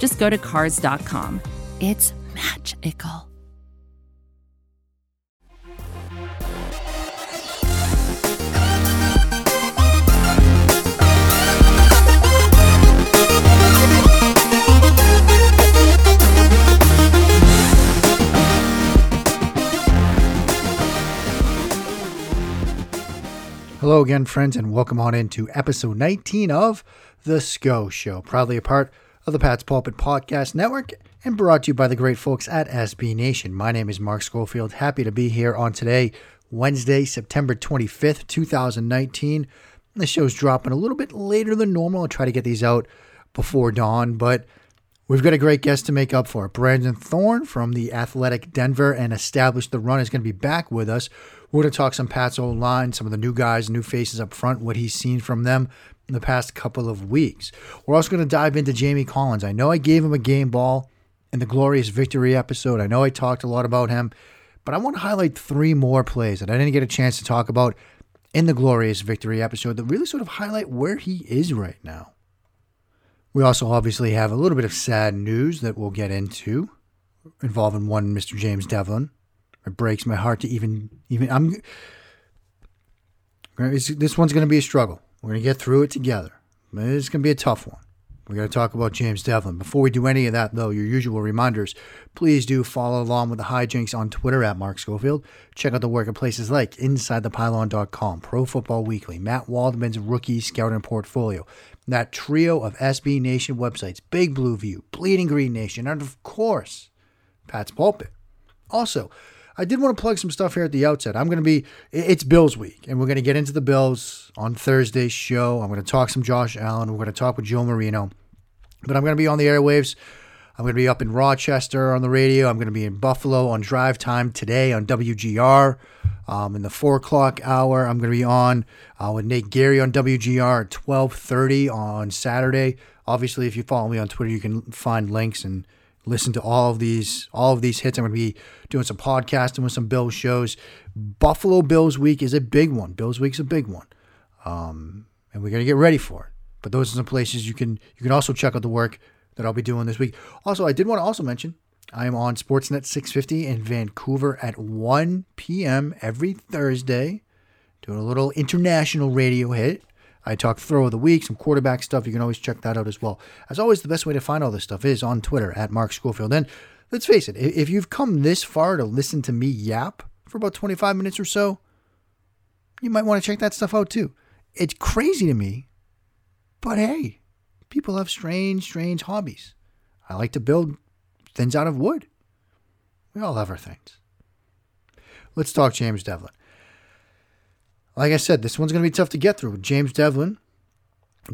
just go to Cars.com. It's magical. Hello again, friends, and welcome on into episode 19 of The Scho Show, proudly a part of the Pat's Pulpit Podcast Network and brought to you by the great folks at SB Nation. My name is Mark Schofield. Happy to be here on today, Wednesday, September 25th, 2019. This show's dropping a little bit later than normal. I'll try to get these out before dawn, but we've got a great guest to make up for it. Brandon Thorn from The Athletic Denver and Established the Run is going to be back with us. We're going to talk some Pat's old line, some of the new guys, new faces up front, what he's seen from them in the past couple of weeks. We're also going to dive into Jamie Collins. I know I gave him a game ball in the Glorious Victory episode. I know I talked a lot about him, but I want to highlight three more plays that I didn't get a chance to talk about in the Glorious Victory episode that really sort of highlight where he is right now. We also obviously have a little bit of sad news that we'll get into involving one Mr. James Develin. It breaks my heart to even this one's going to be a struggle. We're going to get through it together. It's going to be a tough one. We're going to talk about James Develin. Before we do any of that, though, your usual reminders, please do follow along with the hijinks on Twitter at Mark Schofield. Check out the work of places like InsideThePylon.com, Pro Football Weekly, Matt Waldman's Rookie Scouting Portfolio, that trio of SB Nation websites, Big Blue View, Bleeding Green Nation, and of course, Pat's Pulpit. Also, I did want to plug some stuff here at the outset. It's Bills week, and we're going to get into the Bills on Thursday's show. I'm going to talk some Josh Allen. We're going to talk with Joe Marino. But I'm going to be on the airwaves. I'm going to be up in Rochester on the radio. I'm going to be in Buffalo on drive time today on WGR in the 4 o'clock hour. I'm going to be on with Nate Gary on WGR at 12:30 on Saturday. Obviously, if you follow me on Twitter, you can find links and listen to all of these hits. I'm going to be doing some podcasting with some Bills shows. Buffalo Bills Week is a big one. Bills Week's a big one. And we're going to get ready for it. But those are some places you can also check out the work that I'll be doing this week. Also, I did want to also mention I am on Sportsnet 650 in Vancouver at 1 p.m. every Thursday, doing a little international radio hit. I talk throw of the week, some quarterback stuff. You can always check that out as well. As always, the best way to find all this stuff is on Twitter at Mark Schofield. And let's face it, if you've come this far to listen to me yap for about 25 minutes or so, you might want to check that stuff out too. It's crazy to me, but hey, people have strange, strange hobbies. I like to build things out of wood. We all have our things. Let's talk James Develin. Like I said, this one's going to be tough to get through. James Develin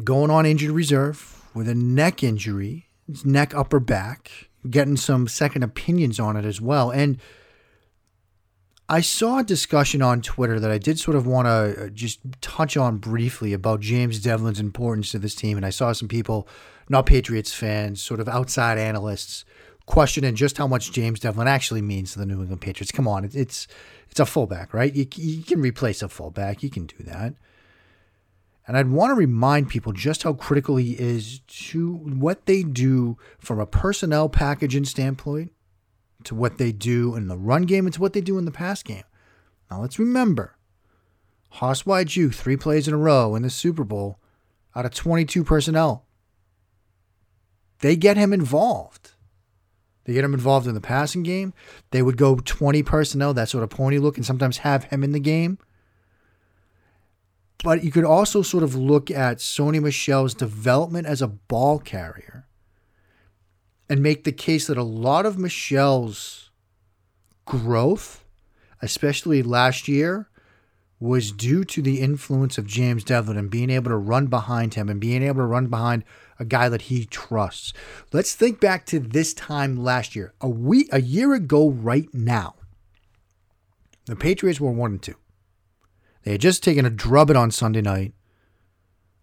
going on injured reserve with a neck injury, his neck upper back, getting some second opinions on it as well. And I saw a discussion on Twitter that I did sort of want to just touch on briefly about James Develin's importance to this team. And I saw some people, not Patriots fans, sort of outside analysts, questioning just how much James Develin actually means to the New England Patriots. Come on, it's a fullback, right? You can replace a fullback. You can do that. And I'd want to remind people just how critical he is to what they do from a personnel package and standpoint, to what they do in the run game, and to what they do in the pass game. Now let's remember, Haas Juke, 3 plays in a row in the Super Bowl out of 22 personnel. They get him involved. They get him involved in the passing game. They would go 20 personnel, that sort of pony look, and sometimes have him in the game. But you could also sort of look at Sony Michel's development as a ball carrier and make the case that a lot of Michel's growth, especially last year, was due to the influence of James Develin and being able to run behind him and being able to run behind a guy that he trusts. Let's think back to this time last year. A year ago right now, the Patriots were 1-2. They had just taken a drubbing on Sunday night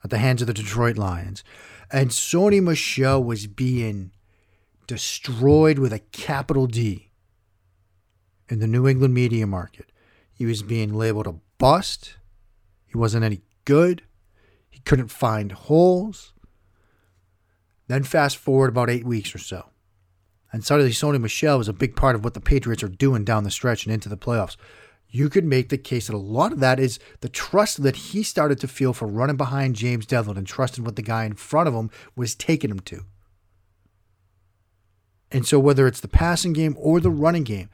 at the hands of the Detroit Lions. And Sony Michel was being destroyed with a capital D in the New England media market. He was being labeled a bust. He wasn't any good. He couldn't find holes. Then fast forward about 8 weeks or so, and suddenly Sony Michel was a big part of what the Patriots are doing down the stretch and into the playoffs. You could make the case that a lot of that is the trust that he started to feel for running behind James Develin and trusting what the guy in front of him was taking him to. And so whether it's the passing game or the running game,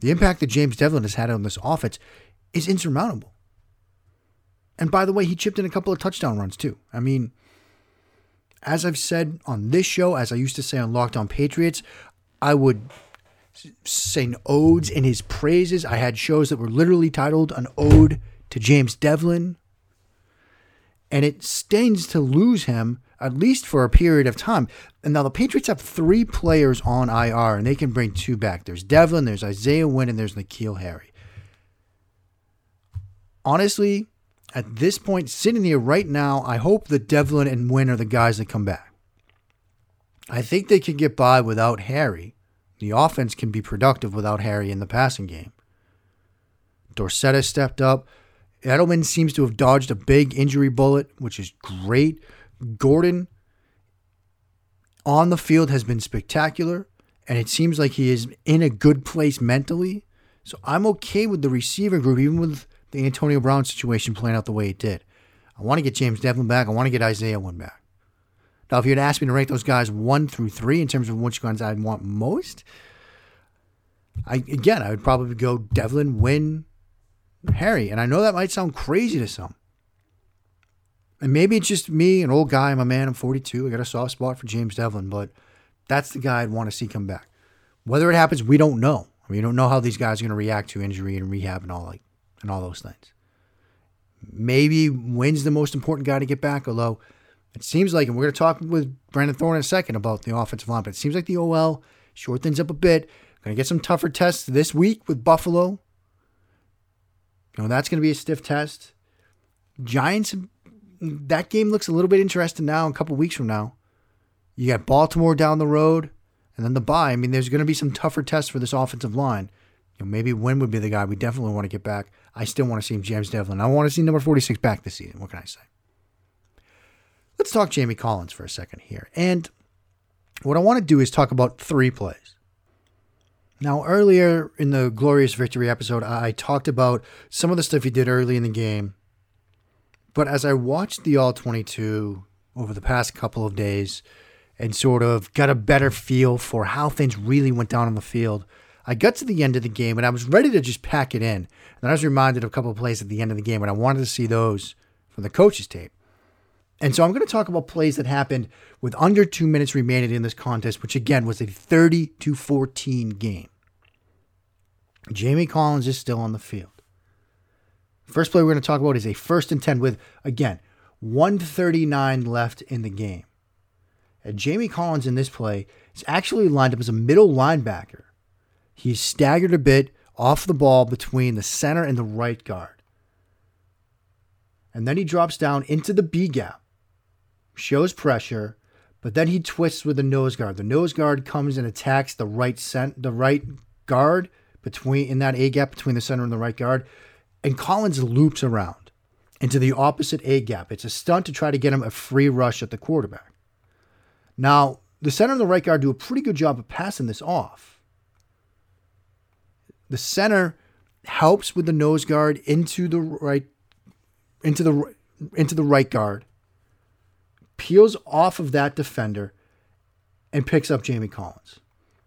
the impact that James Develin has had on this offense is insurmountable. And by the way, he chipped in a couple of touchdown runs too. I mean, as I've said on this show, as I used to say on Locked On Patriots, I would sing odes in his praises. I had shows that were literally titled An Ode to James Develin. And it stings to lose him, at least for a period of time. And now the Patriots have 3 players on IR, and they can bring 2 back. There's Develin, there's Isaiah Wynn, and there's Nikhil Harry. Honestly, at this point, sitting here right now, I hope that Develin and Wynn are the guys that come back. I think they can get by without Harry. The offense can be productive without Harry in the passing game. Dorsetta stepped up. Edelman seems to have dodged a big injury bullet, which is great. Gordon on the field has been spectacular, and it seems like he is in a good place mentally. So I'm okay with the receiver group, even with the Antonio Brown situation playing out the way it did. I want to get James Develin back. I want to get Isaiah Wynn back. Now, if you had asked me to rank those guys 1 through 3 in terms of which guys I'd want most, I would probably go Develin, Wynn, Harry. And I know that might sound crazy to some. And maybe it's just me, an old guy. I'm a man. I'm 42. I got a soft spot for James Develin, but that's the guy I'd want to see come back. Whether it happens, we don't know. I mean, you don't know how these guys are going to react to injury and rehab and all those things. Maybe Wynn's the most important guy to get back, although it seems like, and we're going to talk with Brandon Thorn in a second about the offensive line, but it seems like the OL short things up a bit. Going to get some tougher tests this week with Buffalo. You know, that's going to be a stiff test. Giants, that game looks a little bit interesting now, a couple weeks from now. You got Baltimore down the road, and then the bye. I mean, there's going to be some tougher tests for this offensive line. You know, maybe Wynn would be the guy we definitely want to get back. I still want to see him, James Develin. I want to see number 46 back this season. What can I say? Let's talk Jamie Collins for a second here. And what I want to do is talk about 3 plays. Now, earlier in the Glorious Victory episode, I talked about some of the stuff he did early in the game. But as I watched the All-22 over the past couple of days and sort of got a better feel for how things really went down on the field, I got to the end of the game and I was ready to just pack it in. And then I was reminded of a couple of plays at the end of the game, and I wanted to see those from the coach's tape. And so I'm going to talk about plays that happened with under 2 minutes remaining in this contest, which again was a 30-14 game. Jamie Collins is still on the field. First play we're going to talk about is a 1st and 10 with, again, 1:39 left in the game. And Jamie Collins in this play is actually lined up as a middle linebacker. He's staggered a bit off the ball between the center and the right guard. And then he drops down into the B gap, shows pressure, but then he twists with the nose guard. The nose guard comes and attacks the right guard between in that A gap between the center and the right guard. And Collins loops around into the opposite A gap. It's a stunt to try to get him a free rush at the quarterback. Now, the center and the right guard do a pretty good job of passing this off. The center helps with the nose guard into the right guard, peels off of that defender, and picks up Jamie Collins.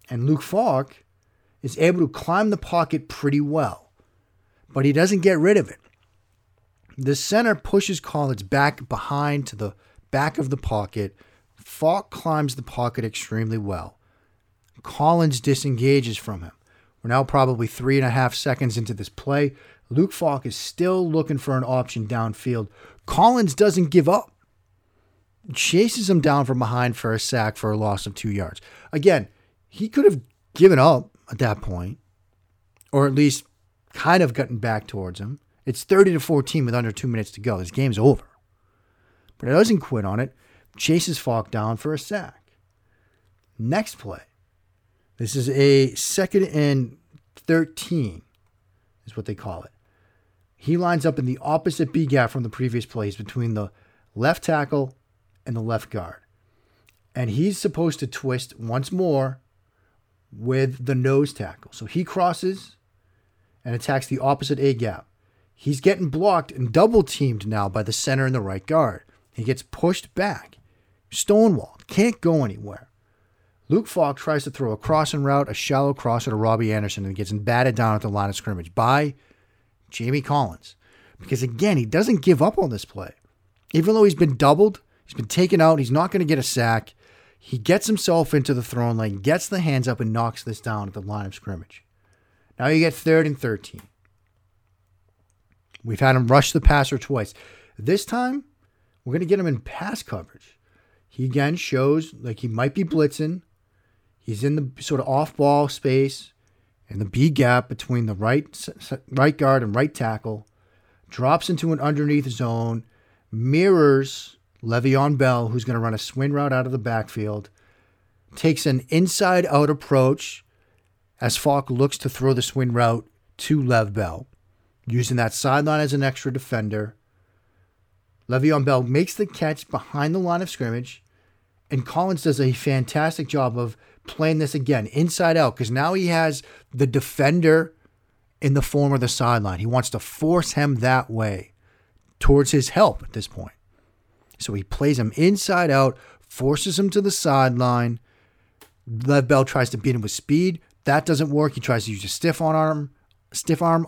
And Luke Falk is able to climb the pocket pretty well, but he doesn't get rid of it. The center pushes Collins back behind to the back of the pocket. Falk climbs the pocket extremely well. Collins disengages from him. We're now probably 3.5 seconds into this play. Luke Falk is still looking for an option downfield. Collins doesn't give up. Chases him down from behind for a sack for a loss of 2 yards. Again, he could have given up at that point, or at least kind of gotten back towards him. It's 30-14 with under 2 minutes to go. This game's over. But he doesn't quit on it. Chases Falk down for a sack. Next play. This is a 2nd and 13, is what they call it. He lines up in the opposite B gap from the previous plays between the left tackle and the left guard. And he's supposed to twist once more with the nose tackle. So he crosses and attacks the opposite A gap. He's getting blocked and double teamed now by the center and the right guard. He gets pushed back. Stonewall. Can't go anywhere. Luke Falk tries to throw a crossing route, a shallow crosser to Robbie Anderson, and gets batted down at the line of scrimmage by Jamie Collins. Because again, he doesn't give up on this play. Even though he's been doubled, he's been taken out, he's not going to get a sack. He gets himself into the throwing lane, gets the hands up, and knocks this down at the line of scrimmage. Now you get 3rd and 13. We've had him rush the passer twice. This time, we're going to get him in pass coverage. He again shows like he might be blitzing. He's in the sort of off-ball space and the B gap between the right guard and right tackle. Drops into an underneath zone. Mirrors Le'Veon Bell, who's going to run a swing route out of the backfield. Takes an inside-out approach as Falk looks to throw the swing route to Lev Bell, using that sideline as an extra defender. Le'Veon Bell makes the catch behind the line of scrimmage, and Collins does a fantastic job of playing this again, inside out, because now he has the defender in the form of the sideline. He wants to force him that way towards his help at this point. So he plays him inside out, forces him to the sideline. Lev Bell tries to beat him with speed. That doesn't work. He tries to use a stiff arm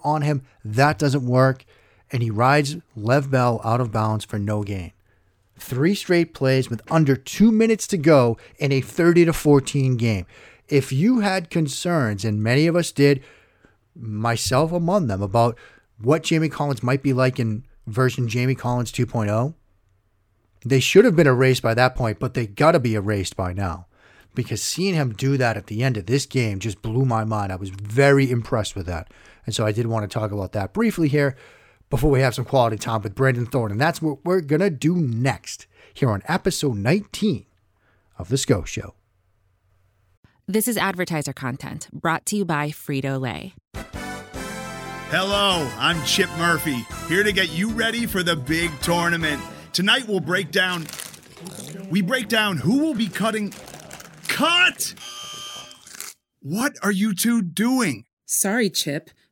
on him. That doesn't work. And he rides Lev Bell out of bounds for no gain. 3 straight plays with under 2 minutes to go in a 30-14 game. If you had concerns, and many of us did, myself among them, about what Jamie Collins might be like in version Jamie Collins 2.0, they should have been erased by that point, but they got to be erased by now. Because seeing him do that at the end of this game just blew my mind. I was very impressed with that. And so I did want to talk about that briefly here before we have some quality time with Brandon Thorn. And that's what we're going to do next here on episode 19 of The Scho Show. This is advertiser content brought to you by Frito-Lay. Hello, I'm Chip Murphy, here to get you ready for the big tournament. Tonight we break down who will be cutting... Cut! What are you two doing? Sorry, Chip.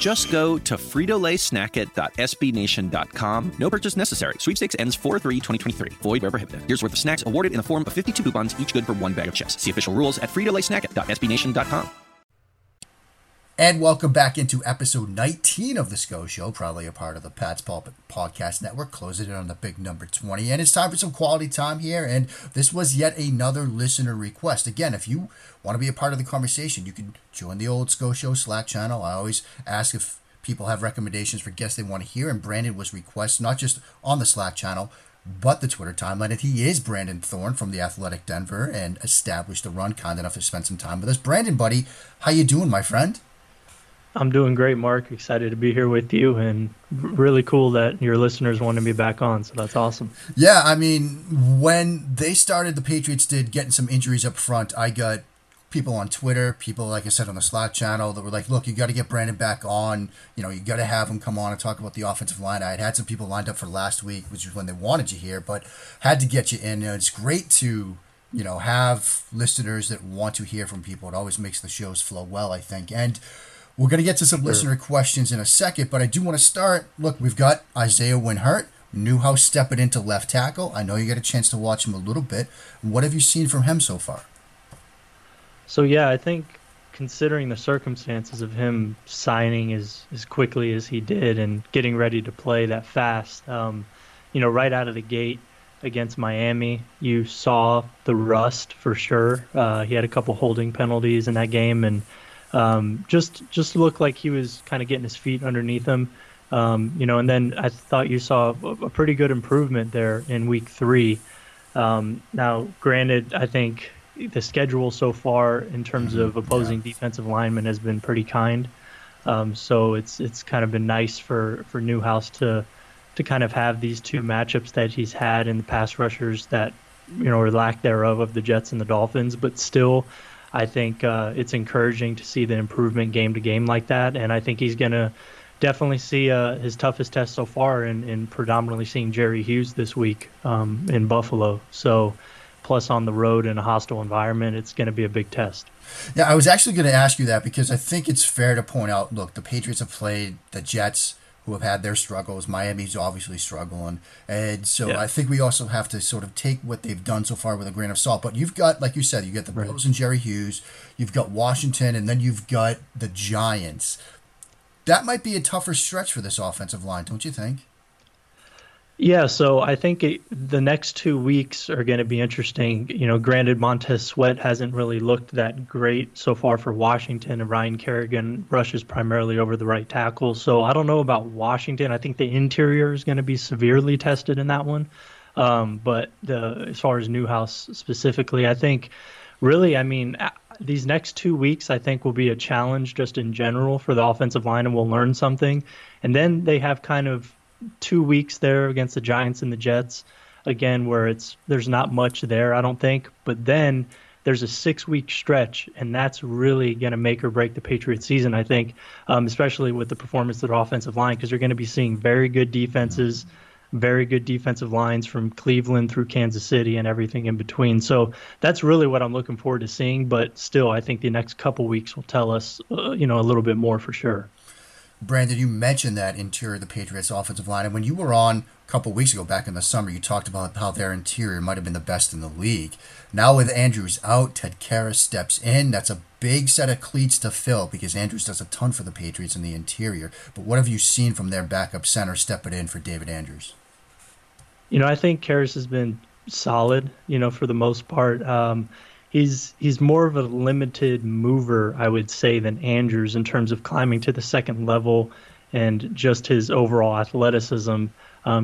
Just go to frito-laysnackit.sbnation.com. No purchase necessary. Sweepstakes ends 4/3/2023. Void where prohibited. Here's worth of snacks awarded in the form of 52 coupons, each good for 1 bag of chips. See official rules at frito-laysnackit.sbnation.com. And welcome back into episode 19 of The Scho Show, proudly a part of the Pat's Pulpit Podcast Network, closing in on the big number 20. And it's time for some quality time here, and this was yet another listener request. Again, if you want to be a part of the conversation, you can join the old Scho Show Slack channel. I always ask if people have recommendations for guests they want to hear, and Brandon was requested, not just on the Slack channel, but the Twitter timeline. And he is Brandon Thorn from The Athletic Denver and Established The Run, kind enough to spend some time with us. Brandon, buddy, how you doing, my friend? I'm doing great, Mark. Excited to be here with you, and really cool that your listeners wanted me back on, so that's awesome. Yeah, I mean, when they started, the Patriots did, getting some injuries up front, I got people on Twitter, people, like I said, on the Slack channel that were like, look, you got to get Brandon back on. You know, you got to have him come on and talk about the offensive line. I had some people lined up for last week, which is when they wanted you here, but had to get you in. And it's great to, you know, have listeners that want to hear from people. It always makes the shows flow well, I think. And we're going to get to some listener questions in a second, but I do want to start. Look, we've got Isaiah Wynn hurt. Newhouse stepping into left tackle. I know you got a chance to watch him a little bit. What have you seen from him so far? So, yeah, I think considering the circumstances of him signing as quickly as he did and getting ready to play that fast, you know, right out of the gate against Miami, you saw the rust for sure. He had a couple holding penalties in that game and just looked like he was kind of getting his feet underneath him. You know, and then I thought you saw a pretty good improvement there in week 3. Now, granted, I think the schedule so far in terms of opposing defensive linemen has been pretty kind. So it's kind of been nice for Newhouse to kind of have these two matchups that he's had in the pass rushers that, you know, or lack thereof of the Jets and the Dolphins. But still, I think it's encouraging to see the improvement game to game like that. And I think he's going to definitely see his toughest test so far in predominantly seeing Jerry Hughes this week in Buffalo. So plus on the road in a hostile environment, it's going to be a big test. Yeah, I was actually going to ask you that because I think it's fair to point out, look, the Patriots have played the Jets, who have had their struggles. Miami's obviously struggling. And so I think we also have to sort of take what they've done so far with a grain of salt. But you've got, like you said, you got the Bills and Jerry Hughes, you've got Washington, and then you've got the Giants. That might be a tougher stretch for this offensive line, don't you think? Yeah, so I think the next 2 weeks are going to be interesting. You know, granted, Montez Sweat hasn't really looked that great so far for Washington, and Ryan Kerrigan rushes primarily over the right tackle. So I don't know about Washington. I think the interior is going to be severely tested in that one. But as far as Newhouse specifically, I think really, I mean, these next 2 weeks, I think, will be a challenge just in general for the offensive line, and we'll learn something. And then they have kind of 2 weeks there against the Giants and the Jets again, where there's not much there, I don't think. But then there's a 6-week stretch, and that's really going to make or break the Patriots season, I think, especially with the performance of the offensive line, because you're going to be seeing very good defenses, very good defensive lines from Cleveland through Kansas City and everything in between. So that's really what I'm looking forward to seeing. But still, I think the next couple weeks will tell us, you know, a little bit more for sure. Brandon, you mentioned that interior of the Patriots offensive line. And when you were on a couple of weeks ago back in the summer, you talked about how their interior might have been the best in the league. Now with Andrews out, Ted Karras steps in. That's a big set of cleats to fill because Andrews does a ton for the Patriots in the interior. But what have you seen from their backup center stepping in for David Andrews? You know, I think Karras has been solid, you know, for the most part. He's more of a limited mover, I would say, than Andrews in terms of climbing to the second level and just his overall athleticism.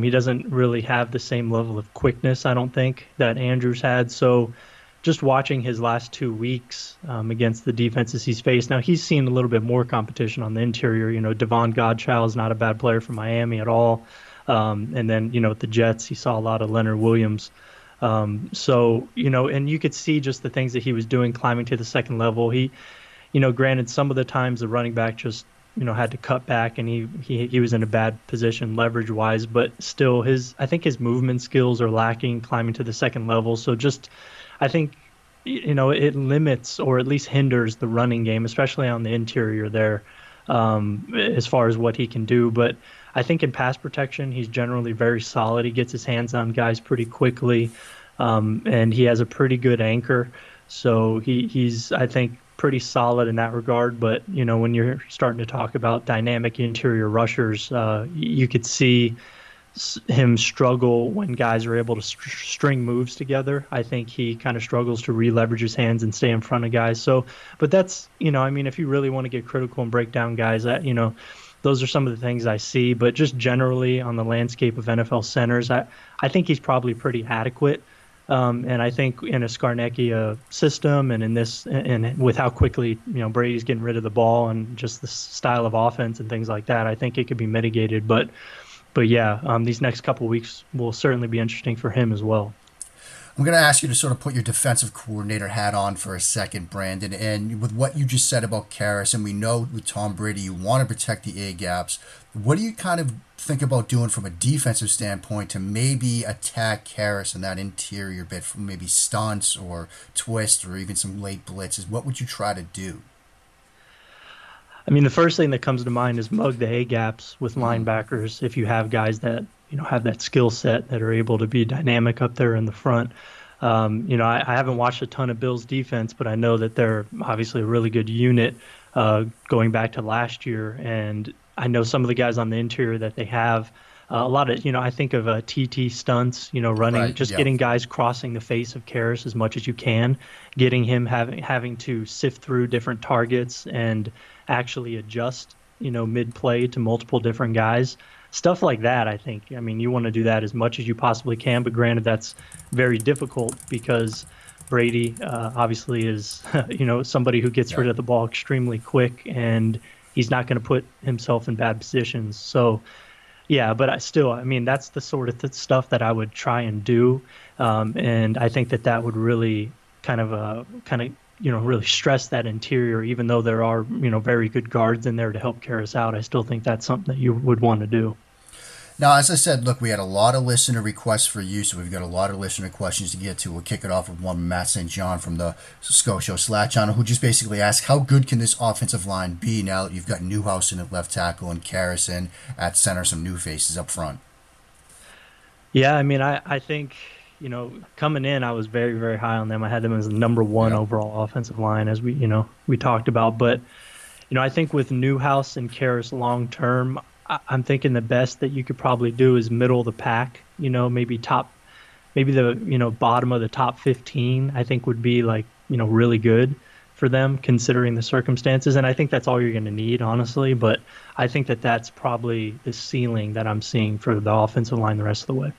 He doesn't really have the same level of quickness, I don't think, that Andrews had. So just watching his last 2 weeks against the defenses he's faced, now he's seen a little bit more competition on the interior. You know, Devon Godchild is not a bad player for Miami at all. And then, you know, at the Jets, he saw a lot of Leonard Williams. So, you know, and you could see just the things that he was doing, climbing to the second level. He, you know, granted, some of the times the running back just, you know, had to cut back and he was in a bad position leverage wise, but still I think his movement skills are lacking climbing to the second level. So just, I think, you know, it limits or at least hinders the running game, especially on the interior there, as far as what he can do. But I think in pass protection, he's generally very solid. He gets his hands on guys pretty quickly, and he has a pretty good anchor. So he's, I think, pretty solid in that regard. But, you know, when you're starting to talk about dynamic interior rushers, you could see him struggle when guys are able to string moves together. I think he kind of struggles to re-leverage his hands and stay in front of guys. So, but that's, you know, I mean, if you really want to get critical and break down guys, that, you know, those are some of the things I see. But just generally on the landscape of NFL centers, I think he's probably pretty adequate. And I think in a Scarnecchia system and in this and with how quickly, you know, Brady's getting rid of the ball and just the style of offense and things like that, I think it could be mitigated. But yeah, these next couple of weeks will certainly be interesting for him as well. I'm going to ask you to sort of put your defensive coordinator hat on for a second, Brandon. And with what you just said about Karras, and we know with Tom Brady, you want to protect the A-gaps. What do you kind of think about doing from a defensive standpoint to maybe attack Karras in that interior bit from maybe stunts or twists or even some late blitzes? What would you try to do? I mean, the first thing that comes to mind is mug the A-gaps with linebackers if you have guys that, you know, have that skill set that are able to be dynamic up there in the front. You know, I haven't watched a ton of Bills defense, but I know that they're obviously a really good unit going back to last year. And I know some of the guys on the interior that they have a lot of, you know, I think of TT stunts, you know, running, right, just getting guys crossing the face of Karras as much as you can, getting him having to sift through different targets and actually adjust, you know, mid-play to multiple different guys. Stuff like that, I think. I mean, you want to do that as much as you possibly can, but granted, that's very difficult because Brady obviously is, you know, somebody who gets rid of the ball extremely quick, and he's not going to put himself in bad positions. So, yeah, but I still, I mean, that's the sort of stuff that I would try and do, and I think that that would really kind of you know, really stress that interior, even though there are, you know, very good guards in there to help Karras out. I still think that's something that you would want to do. Now, as I said, look, we had a lot of listener requests for you, so we've got a lot of listener questions to get to. We'll kick it off with one Matt St. John from the Scho Show Slack channel, who just basically asked, how good can this offensive line be now that you've got Newhouse in at left tackle and Karras in at center, some new faces up front? Yeah, I mean, I think, you know, coming in, I was very, very high on them. I had them as the number one overall offensive line, as we talked about. But, you know, I think with Newhouse and Karras long term, I'm thinking the best that you could probably do is middle of the pack, you know, maybe the bottom of the top 15, I think would be like, you know, really good for them considering the circumstances. And I think that's all you're going to need, honestly. But I think that that's probably the ceiling that I'm seeing for the offensive line the rest of the way.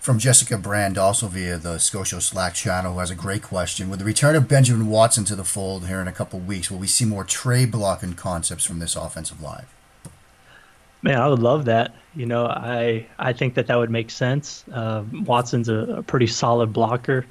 From Jessica Brand, also via the Scho Show Slack channel, who has a great question. With the return of Benjamin Watson to the fold here in a couple of weeks, will we see more tray blocking concepts from this offensive line? Man, I would love that. You know, I think that would make sense. Watson's a pretty solid blocker.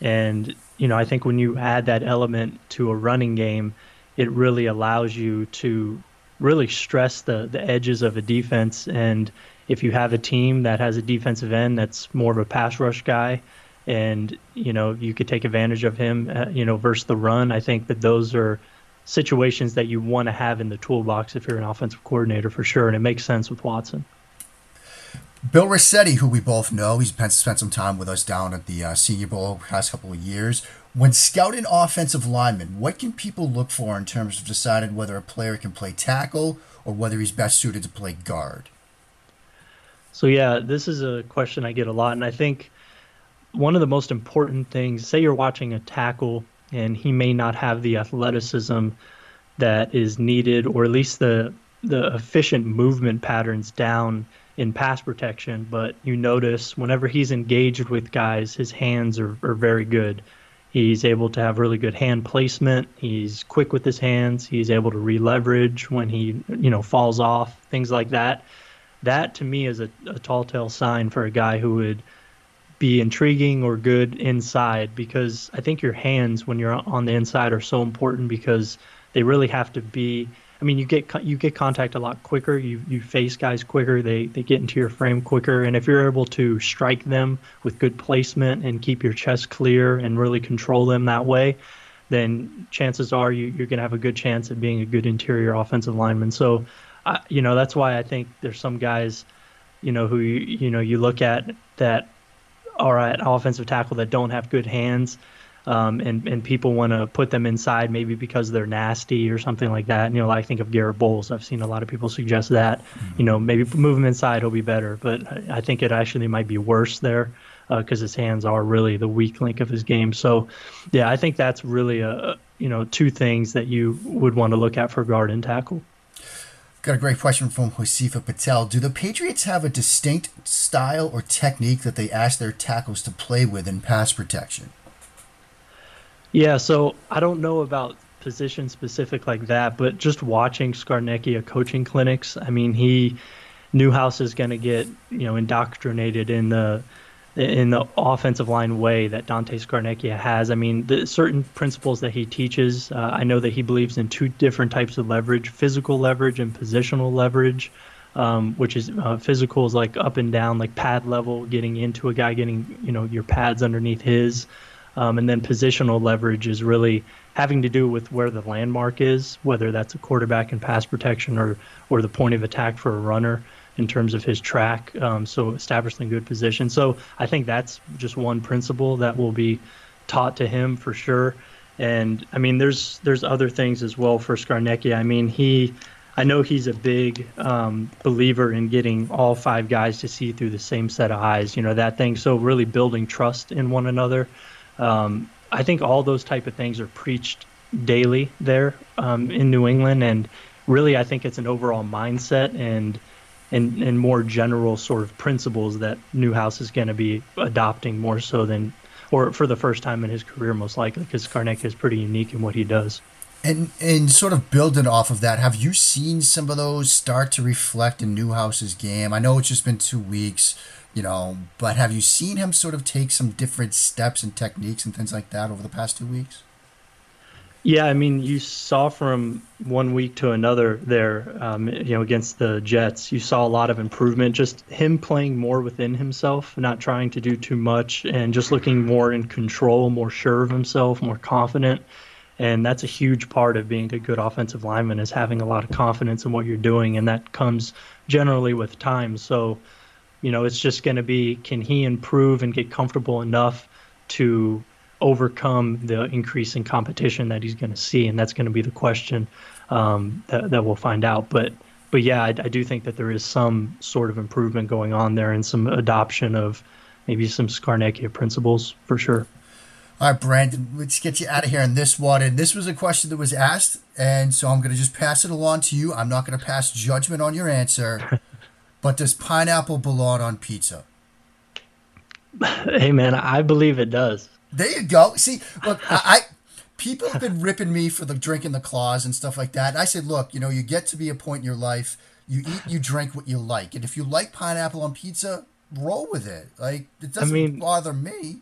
And, you know, I think when you add that element to a running game, it really allows you to really stress the edges of a defense. And if you have a team that has a defensive end that's more of a pass rush guy and, you know, you could take advantage of him, you know, versus the run, I think that those are situations that you want to have in the toolbox if you're an offensive coordinator for sure, and it makes sense with Watson. Bill Rossetti, who we both know, he's spent some time with us down at the Senior Bowl over the past couple of years. When scouting offensive linemen, what can people look for in terms of deciding whether a player can play tackle or whether he's best suited to play guard? So, yeah, this is a question I get a lot, and I think one of the most important things, say you're watching a tackle and he may not have the athleticism that is needed, or at least the efficient movement patterns down in pass protection, but you notice whenever he's engaged with guys, his hands are very good. He's able to have really good hand placement. He's quick with his hands. He's able to re-leverage when he, you know, falls off, things like that. That, to me, is a tall tale sign for a guy who would be intriguing or good inside, because I think your hands when you're on the inside are so important because they really have to be. I mean, you get contact a lot quicker. You face guys quicker. They get into your frame quicker. And if you're able to strike them with good placement and keep your chest clear and really control them that way, then chances are you're going to have a good chance at being a good interior offensive lineman. So, you know, that's why I think there's some guys, you know, who, you know, you look at that are at offensive tackle that don't have good hands. And people want to put them inside maybe because they're nasty or something like that. And, you know, I think of Garrett Bowles. I've seen a lot of people suggest that, you know, maybe move him inside, he'll be better. But I think it actually might be worse there because his hands are really the weak link of his game. So, yeah, I think that's really, you know, two things that you would want to look at for guard and tackle. Got a great question from Josefa Patel. Do the Patriots have a distinct style or technique that they ask their tackles to play with in pass protection? Yeah, so I don't know about position specific like that, but just watching Scarnecchia coaching clinics, I mean, Newhouse is going to get, you know, indoctrinated in the in the offensive line way that Dante Scarnecchia has. I mean, the certain principles that he teaches, I know that he believes in two different types of leverage, physical leverage and positional leverage, which is physical is like up and down, like pad level, getting into a guy, getting, you know, your pads underneath his. And then positional leverage is really having to do with where the landmark is, whether that's a quarterback in pass protection or the point of attack for a runner in terms of his track, so establishing good position. So I think that's just one principle that will be taught to him for sure. And I mean, there's other things as well for Scarnecchia. I mean, I know he's a big believer in getting all five guys to see through the same set of eyes, you know, that thing. So really building trust in one another. I think all those type of things are preached daily there in New England, and really I think it's an overall mindset and more general sort of principles that Newhouse is going to be adopting more so than, or for the first time in his career most likely, because Scarnecchia is pretty unique in what he does. And sort of building off of that, have you seen some of those start to reflect in Newhouse's game? I know it's just been 2 weeks, you know, but have you seen him sort of take some different steps and techniques and things like that over the past 2 weeks? Yeah, I mean, you saw from one week to another there, you know, against the Jets, you saw a lot of improvement, just him playing more within himself, not trying to do too much, and just looking more in control, more sure of himself, more confident. And that's a huge part of being a good offensive lineman, is having a lot of confidence in what you're doing, and that comes generally with time. So, you know, it's just going to be, can he improve and get comfortable enough to overcome the increase in competition that he's going to see, and that's going to be the question that we'll find out. But yeah, I do think that there is some sort of improvement going on there and some adoption of maybe some Scarnecchia principles for sure. All right, Brandon, let's get you out of here on this one. And this was a question that was asked, and so I'm going to just pass it along to you. I'm not going to pass judgment on your answer, but does pineapple belong on pizza? Hey, man, I believe it does. There you go. See, look, people have been ripping me for the drinking the claws and stuff like that. And I said, look, you know, you get to be a point in your life, you eat, you drink what you like. And if you like pineapple on pizza, roll with it. Like, it doesn't bother me.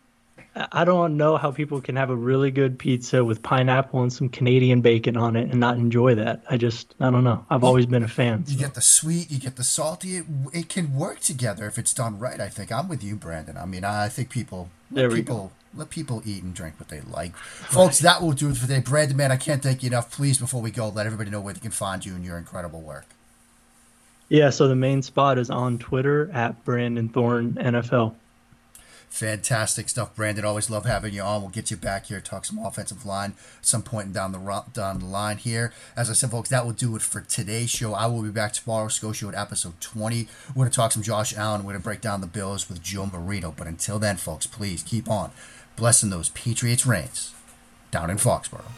I don't know how people can have a really good pizza with pineapple and some Canadian bacon on it and not enjoy that. I don't know. I've always been a fan. You get the sweet, you get the salty. It can work together if it's done right, I think. I'm with you, Brandon. I mean, I think let people eat and drink what they like. Folks, that will do it for today. Brandon, man, I can't thank you enough. Please, before we go, let everybody know where they can find you and your incredible work. Yeah, so the main spot is on Twitter at Brandon Thorn NFL. Fantastic stuff, Brandon. Always love having you on. We'll get you back here, talk some offensive line at some point down the line here. As I said, folks, that will do it for today's show. I will be back tomorrow, Scho Show at episode 20. We're going to talk some Josh Allen. We're going to break down the Bills with Joe Marino. But until then, folks, please keep on blessing those Patriots' reigns down in Foxborough.